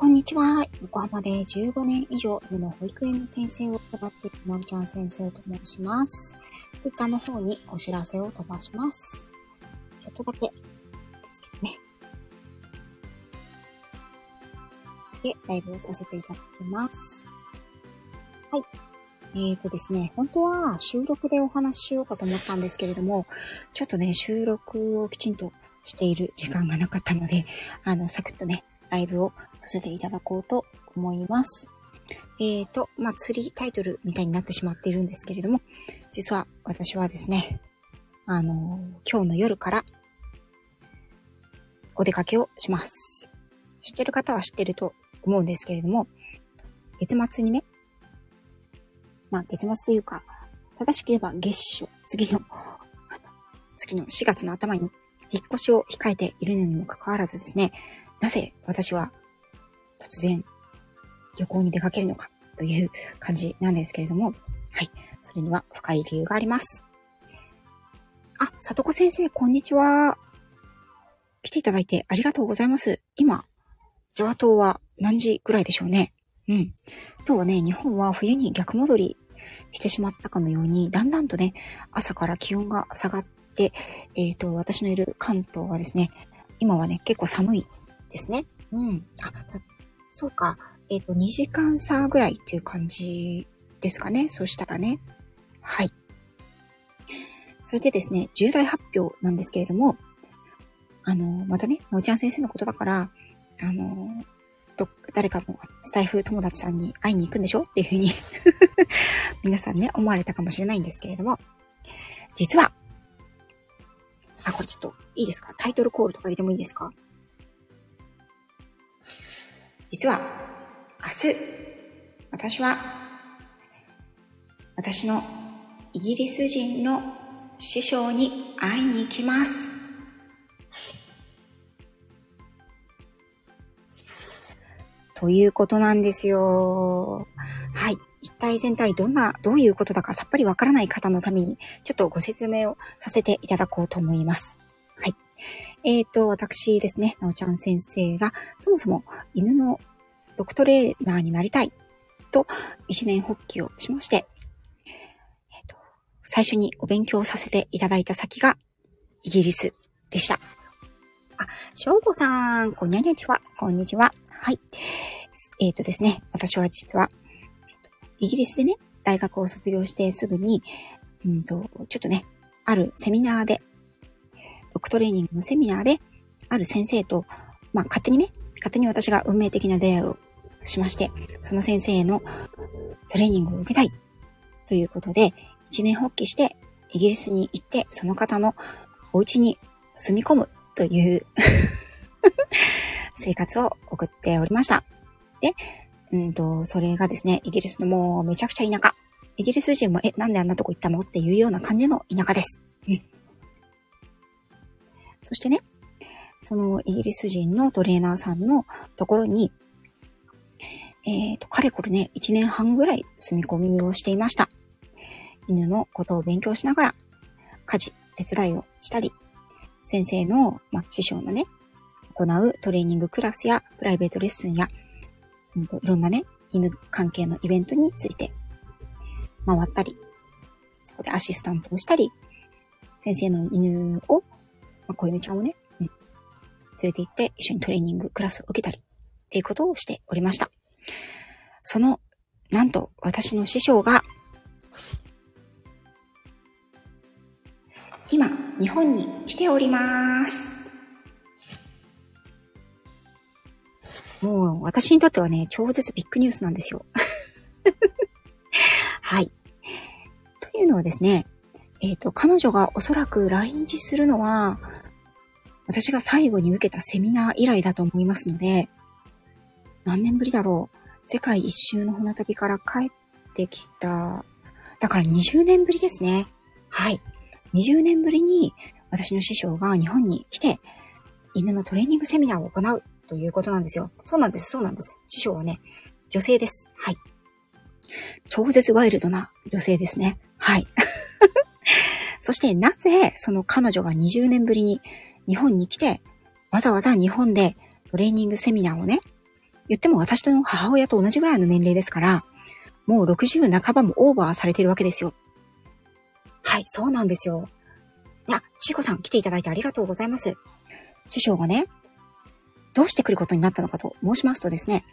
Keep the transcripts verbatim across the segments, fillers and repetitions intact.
こんにちは。横浜でじゅうごねん以上犬の保育園の先生を行っているまるちゃん先生と申します。ツイッターの方にお知らせを飛ばします。ちょっとだけですけどね。で、ライブをさせていただきます。はい。えーとですね、本当は収録でお話ししようかと思ったんですけれども、ちょっとね、収録をきちんとしている時間がなかったので、あの、サクッとね、ライブをさせていただこうと思います。えーと、まあ、釣りタイトルみたいになってしまっているんですけれども、実は私はですね、あのー、今日の夜からお出かけをします。知ってる方は知ってると思うんですけれども、月末にね、まあ、月末というか、正しければ月初、次の、次のしがつの頭に引っ越しを控えているのにもかかわらずですね、なぜ私は突然旅行に出かけるのかという感じなんですけれども、はい。それには深い理由があります。あ、さとこ先生、こんにちは。来ていただいてありがとうございます。今、ジャワ島は何時ぐらいでしょうね。うん。今日はね、日本は冬に逆戻りしてしまったかのように、だんだんとね、朝から気温が下がって、えっと、私のいる関東はですね、今はね、結構寒いですね。うん。あ、そうか。えっと、にじかん差ぐらいっていう感じですかね。そうしたらね。はい。それでですね、重大発表なんですけれども、あの、またね、のおちゃん先生のことだから、あの、ど、誰かのスタイフ友達さんに会いに行くんでしょっていうふうに、皆さんね、思われたかもしれないんですけれども、実は、あ、これちょっといいですか？タイトルコールとか入れてもいいですか？実は、明日、私は、私のイギリス人の師匠に会いに行きます。ということなんですよ。はい。一体全体どんな、どういうことだかさっぱりわからない方のために、ちょっとご説明をさせていただこうと思います。はい。えっと、私ですね、なおちゃん先生が、そもそも犬のドッグトレーナーになりたいと一念発起をしまして、えっと、最初にお勉強させていただいた先がイギリスでした。あ、しょうごさん、こんにちは、こんにちは。はい。えっとですね、私は実は、イギリスでね、大学を卒業してすぐに、うんと、ちょっとね、あるセミナーで、ドッグトレーニングのセミナーで、ある先生と、まあ勝手にね、勝手に私が運命的な出会いをしまして、その先生のトレーニングを受けたいということで、一念発起してイギリスに行って、その方のお家に住み込むという生活を送っておりました。で、うんと、それがですね、イギリスのもうめちゃくちゃ田舎。イギリス人も、え、なんであんなとこ行ったのっていうような感じの田舎です。うんそしてね、そのイギリス人のトレーナーさんのところに、えっと、かれこれね、いちねんはんぐらい住み込みをしていました。犬のことを勉強しながら、家事、手伝いをしたり、先生の、まあ、師匠のね、行うトレーニングクラスや、プライベートレッスンや、うんと、いろんなね、犬関係のイベントについて回ったり、そこでアシスタントをしたり、先生の犬をまあ、小犬ちゃんをね、うん、連れて行って一緒にトレーニングクラスを受けたりっていうことをしておりました。その、なんと私の師匠が、今、日本に来ております。もう私にとってはね、超絶ビッグニュースなんですよ。はい。というのはですね、えっと、彼女がおそらく来日するのは、私が最後に受けたセミナー以来だと思いますので、何年ぶりだろう。世界一周の船旅から帰ってきた。だからにじゅうねんぶりですね。はい。にじゅうねんぶりに私の師匠が日本に来て、犬のトレーニングセミナーを行うということなんですよ。そうなんです、そうなんです。師匠はね、女性です。はい。超絶ワイルドな女性ですね。はい。そしてなぜその彼女がにじゅうねんぶりに日本に来てわざわざ日本でトレーニングセミナーをね言っても私の母親と同じぐらいの年齢ですから、もうろくじゅうなかばもオーバーされているわけですよ。はい、そうなんですよ。いや、ちいこさん来ていただいてありがとうございます。師匠がね、どうして来ることになったのかと申しますとですね、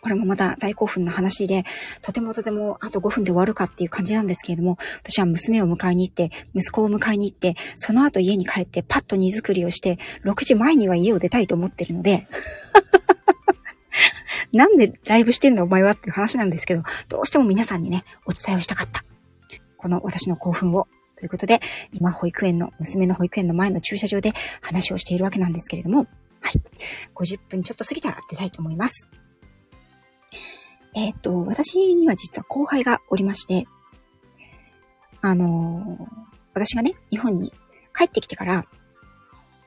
これもまた大興奮な話で、とてもとてもあとごふんで終わるかっていう感じなんですけれども、私は娘を迎えに行って、息子を迎えに行って、その後家に帰ってパッと荷造りをして、ろくじまえには家を出たいと思ってるので、なんでライブしてんだお前はっていう話なんですけど、どうしても皆さんにね、お伝えをしたかった。この私の興奮を。ということで、今保育園の、娘の保育園の前の駐車場で話をしているわけなんですけれども、はい。ごじゅっぷんちょっと過ぎたら出たいと思います。えっと、私には実は後輩がおりまして、あのー、私がね、日本に帰ってきてから、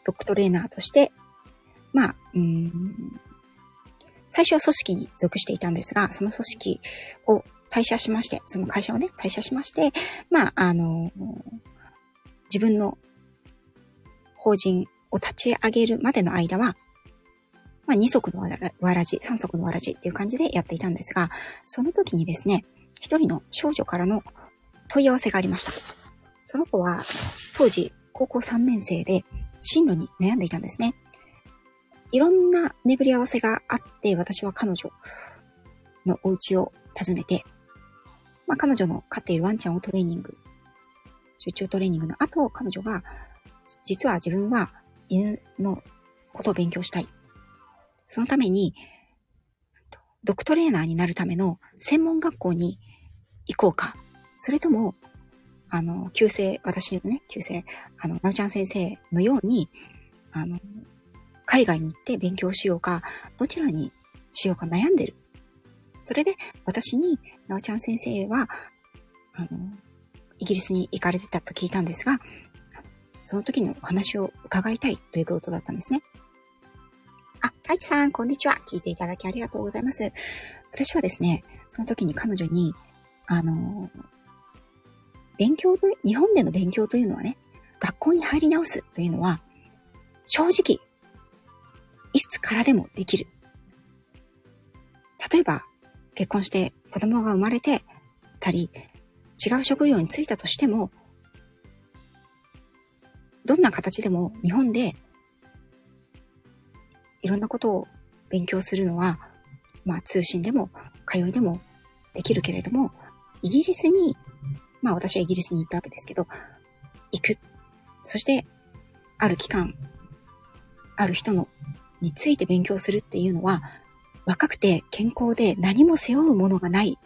ドッグトレーナーとして、まあ、うーん、最初は組織に属していたんですが、その組織を退社しまして、その会社をね、退社しまして、まあ、あのー、自分の法人を立ち上げるまでの間は、まあ、二足のわらじ、三足のわらじっていう感じでやっていたんですが、その時にですね、一人の少女からの問い合わせがありました。その子は当時高校さんねんせいで進路に悩んでいたんですね。いろんな巡り合わせがあって、私は彼女のお家を訪ねて、まあ、彼女の飼っているワンちゃんをトレーニング、出張トレーニングの後、彼女が、実は自分は犬のことを勉強したい。そのために、ドッグトレーナーになるための専門学校に行こうか。それとも、あの、旧姓、私のね、旧姓、あの、なおちゃん先生のように、あの、海外に行って勉強しようか、どちらにしようか悩んでる。それで、私に、なおちゃん先生は、あの、イギリスに行かれてたと聞いたんですが、その時のお話を伺いたいということだったんですね。あ、太一さん、こんにちは。聞いていただきありがとうございます。私はですね、その時に彼女に、あの、勉強と、日本での勉強というのはね、学校に入り直すというのは、正直、いつからでもできる。例えば、結婚して子供が生まれてたり、違う職業に就いたとしても、どんな形でも日本で、いろんなことを勉強するのは、まあ通信でも通いでもできるけれども、イギリスに、まあ私はイギリスに行ったわけですけど、行く。そして、ある期間、ある人のについて勉強するっていうのは、若くて健康で何も背負うものがない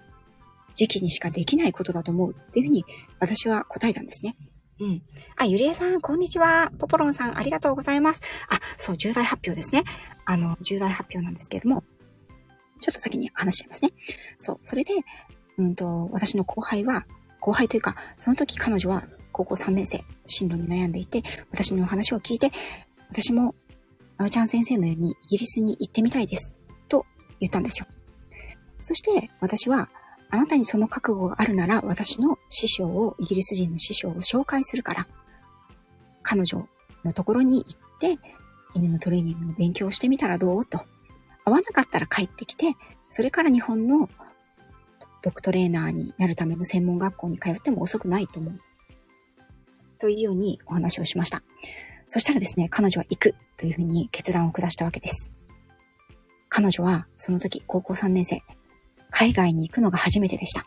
時期にしかできないことだと思うっていうふうに私は答えたんですね。うん。あ、ゆりえさん、こんにちは。ポポロンさん、ありがとうございます。あ、そう、重大発表ですね。あの、重大発表なんですけれども、ちょっと先に話しちゃいますね。そう、それで、うんと、私の後輩は、後輩というか、その時彼女は高校さんねんせい、進路に悩んでいて、私のお話を聞いて、私も、なおちゃん先生のようにイギリスに行ってみたいです、と言ったんですよ。そして、私は、あなたにその覚悟があるなら、私の師匠を、イギリス人の師匠を紹介するから、彼女のところに行って、犬のトレーニングの勉強をしてみたらどうと。合わなかったら帰ってきて、それから日本のドッグトレーナーになるための専門学校に通っても遅くないと思う。というようにお話をしました。そしたらですね、彼女は行くというふうに決断を下したわけです。彼女はその時高校さんねんせい。海外に行くのが初めてでした。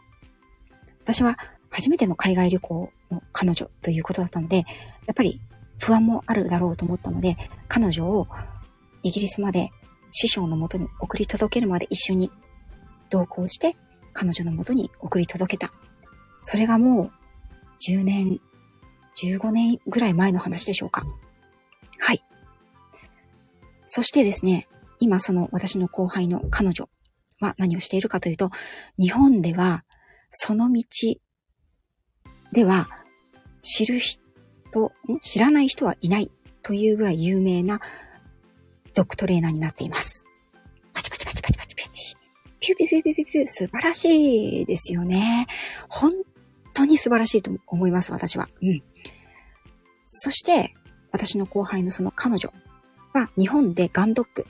私は初めての海外旅行の彼女ということだったので、やっぱり不安もあるだろうと思ったので、彼女をイギリスまで師匠のもとに送り届けるまで一緒に同行して、彼女のもとに送り届けた。それがもうじゅうねん、じゅうごねんぐらい前の話でしょうか。はい。そしてですね、今その私の後輩の彼女、は何をしているかというと、日本ではその道では知る人、知らない人はいないというぐらい有名なドッグトレーナーになっています。パチパチパチパチパチパチ。ピュピュピュピュピュピュ。素晴らしいですよね。本当に素晴らしいと思います、私は。うん。そして、私の後輩のその彼女は日本でガンドッグ、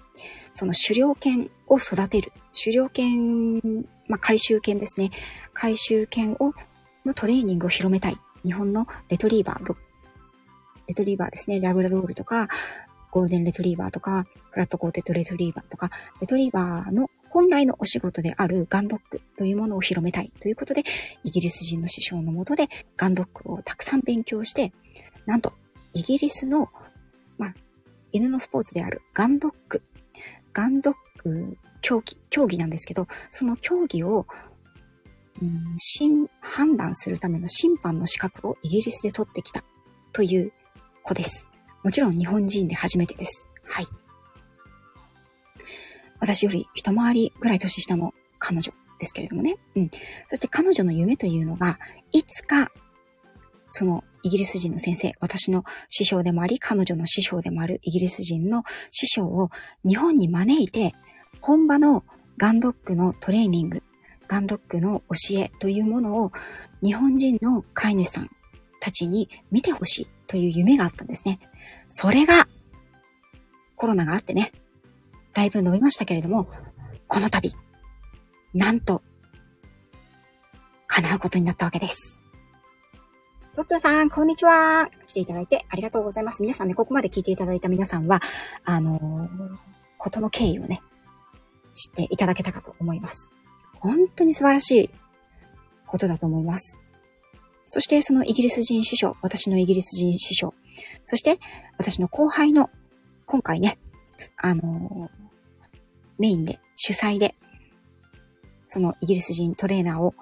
その狩猟犬、を育てる。狩猟犬、まあ、回収犬ですね。回収犬を、のトレーニングを広めたい。日本のレトリーバー、レトリーバーですね。ラブラドールとか、ゴールデンレトリーバーとか、フラットコーテッドレトリーバーとか、レトリーバーの本来のお仕事であるガンドッグというものを広めたいということで、イギリス人の師匠の下でガンドッグをたくさん勉強して、なんと、イギリスの、まあ、犬のスポーツであるガンドッグ、ガンドッグ競技、競技なんですけど、その競技を、うん、審判断するための審判の資格をイギリスで取ってきたという子です。もちろん日本人で初めてです。はい。私より一回りぐらい年下の彼女ですけれどもね。うん。そして彼女の夢というのが、いつか、そのイギリス人の先生、私の師匠でもあり、彼女の師匠でもあるイギリス人の師匠を日本に招いて、本場のガンドッグのトレーニング、ガンドッグの教えというものを日本人の飼い主さんたちに見てほしいという夢があったんですね。それがコロナがあってね、だいぶ伸びましたけれども、この度なんと叶うことになったわけです。とっつーさん、こんにちは。来ていただいてありがとうございます。皆さんね、ここまで聞いていただいた皆さんはあのことの経緯をね知っていただけたかと思います。本当に素晴らしいことだと思います。そしてそのイギリス人師匠、私のイギリス人師匠、そして私の後輩の、今回ね、あのー、メインで、主催で、そのイギリス人トレーナーを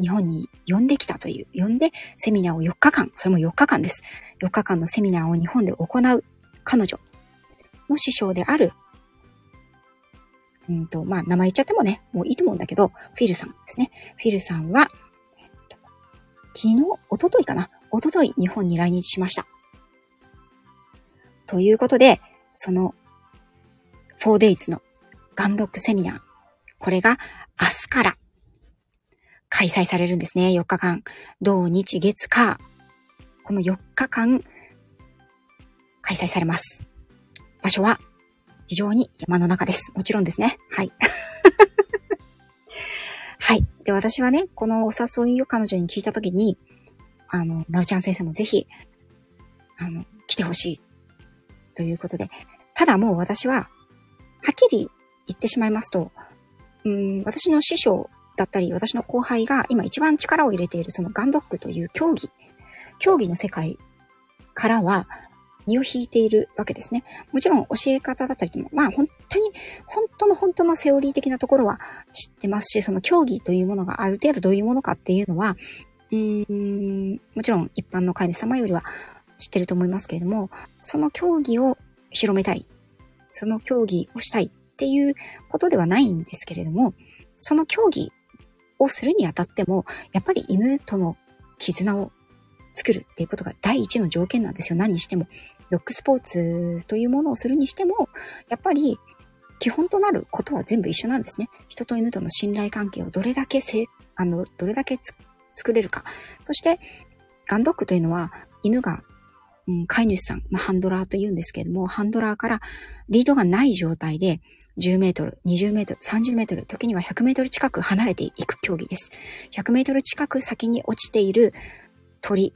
日本に呼んできたという、呼んでセミナーをよっかかん、それもよっかかんです。よっかかんのセミナーを日本で行う彼女の師匠である、うんと、まあ、名前言っちゃってもね、もういいと思うんだけど、フィルさんですね。フィルさんは、昨日、一昨日かな、一昨日日本に来日しました。ということで、その、フォーデイズ のガンドッグセミナー、これが明日から開催されるんですね。よっかかん、土日月火、このよっかかん開催されます。場所は、非常に山の中です。もちろんですね。はい。はい。で、私はね、このお誘いを彼女に聞いたときに、あの、なおちゃん先生もぜひ、あの、来てほしい。ということで。ただもう私は、はっきり言ってしまいますと、うん、私の師匠だったり、私の後輩が今一番力を入れているそのガンドッグという競技、競技の世界からは、身を引いているわけですね。もちろん教え方だったりも、まあ本当に、本当の本当のセオリー的なところは知ってますし、その競技というものがある程度どういうものかっていうのは、うーん、もちろん一般の飼い主様よりは知ってると思いますけれども、その競技を広めたい、その競技をしたいっていうことではないんですけれども、その競技をするにあたっても、やっぱり犬との絆を作るっていうことが第一の条件なんですよ。何にしても。ドッグスポーツというものをするにしても、やっぱり基本となることは全部一緒なんですね。人と犬との信頼関係をどれだけせ、あの、どれだけつ作れるか。そして、ガンドッグというのは、犬が、うん、飼い主さん、まあ、ハンドラーというんですけれども、ハンドラーからリードがない状態で、じゅうメートル、にじゅうメートル、さんじゅうメートル、時にはひゃくメートル近く離れていく競技です。ひゃくメートル近く先に落ちている鳥、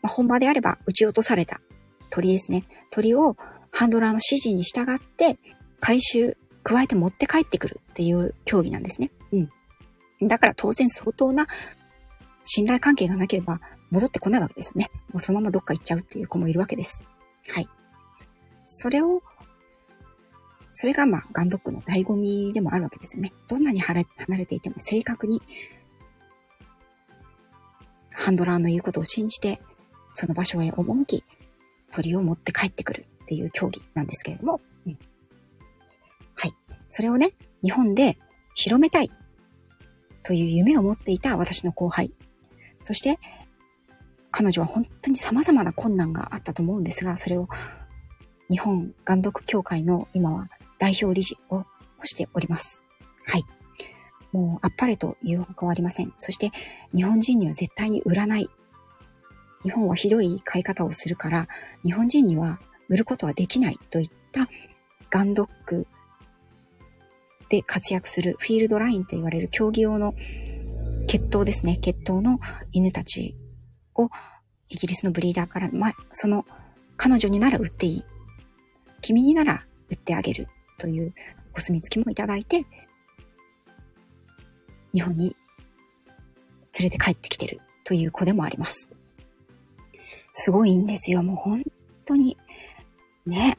まあ、本場であれば撃ち落とされた鳥ですね。鳥をハンドラーの指示に従って回収、加えて持って帰ってくるっていう競技なんですね。うん。だから当然相当な信頼関係がなければ戻ってこないわけですよね。もうそのままどっか行っちゃうっていう子もいるわけです。はい。それを、それがまあガンドッグの醍醐味でもあるわけですよね。どんなに離れていても正確にハンドラーの言うことを信じて、その場所へ赴き、鳥を持って帰ってくるっていう競技なんですけれども、うん、はい。それをね、日本で広めたいという夢を持っていた私の後輩。そして、彼女は本当に様々な困難があったと思うんですが、それを日本ガンドッグ協会の今は代表理事をしております。はい。もうあっぱれというほかはありません。そして日本人には絶対に売らない。日本はひどい買い方をするから、日本人には売ることはできないといったガンドッグで活躍するフィールドラインと言われる競技用の血統ですね、血統の犬たちをイギリスのブリーダーから、ま、その彼女になら売っていい、君になら売ってあげるというお墨付きもいただいて、日本に連れて帰ってきてるという子でもあります。すごいんですよ、もう本当にね。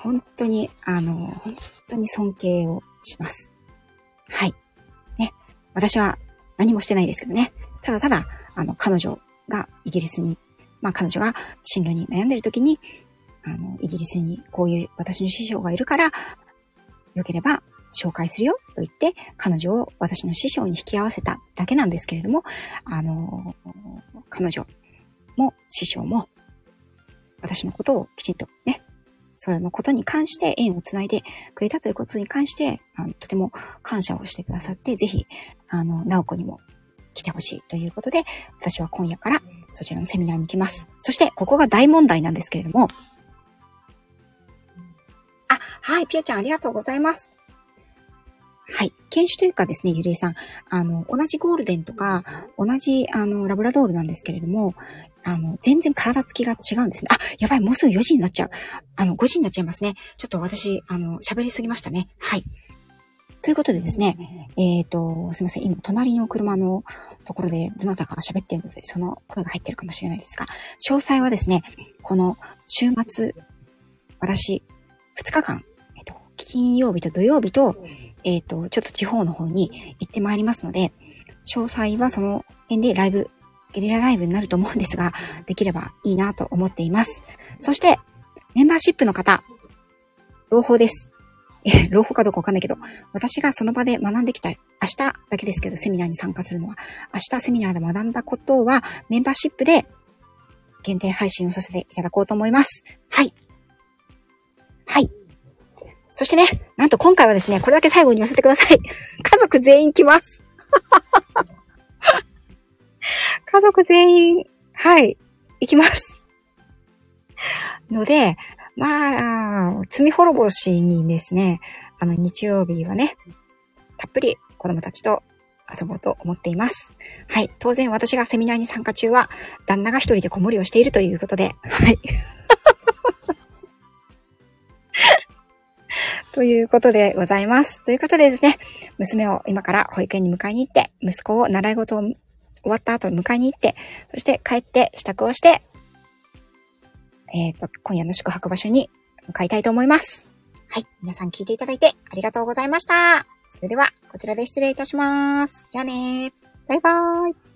本当にあの本当に尊敬をします。はいね、私は何もしてないですけどね。ただただあの彼女がイギリスに、まあ彼女が進路に悩んでる時に、あのイギリスにこういう私の師匠がいるから良ければ紹介するよと言って彼女を私の師匠に引き合わせただけなんですけれども、あの彼女も師匠も私のことをきちんとね、それのことに関して縁をつないでくれたということに関してあのとても感謝をしてくださって、ぜひあの直子にも来てほしいということで、私は今夜からそちらのセミナーに行きます。そしてここが大問題なんですけれども、あ、はい、ピューちゃんありがとうございます。はい。犬種というかですね、ゆりえさん。あの、同じゴールデンとか、同じ、あの、ラブラドールなんですけれども、あの、全然体つきが違うんですね。あ、やばい、もうすぐよじになっちゃう。あの、ごじになっちゃいますね。ちょっと私、あの、喋りすぎましたね。はい。ということでですね、えっと、すいません。今、隣の車のところで、どなたかが喋っているので、その声が入ってるかもしれないですが、詳細はですね、この週末、私、ふつかかん、えっと、金曜日と土曜日と、えっと、ちょっと地方の方に行ってまいりますので、詳細はその辺でライブ、ゲリラライブになると思うんですが、できればいいなと思っています。そして、メンバーシップの方、朗報です。え、朗報かどうかわかんないけど、私がその場で学んできた、明日だけですけど、セミナーに参加するのは、明日セミナーで学んだことは、メンバーシップで限定配信をさせていただこうと思います。はい。はい。そしてね、なんと今回はですね、これだけ最後に言わせてください。家族全員来ます。家族全員、はい、行きます。ので、まあ、罪滅ぼしにですね、あの日曜日はね、たっぷり子供たちと遊ぼうと思っています。はい、当然私がセミナーに参加中は、旦那が一人で子守りをしているということで、はい。ということでございます。ということでですね、娘を今から保育園に迎えに行って、息子を習い事を終わった後迎えに行って、そして帰って支度をして、えっと、今夜の宿泊場所に向かいたいと思います。はい、皆さん聞いていただいてありがとうございました。それでは、こちらで失礼いたします。じゃあねー。バイバーイ。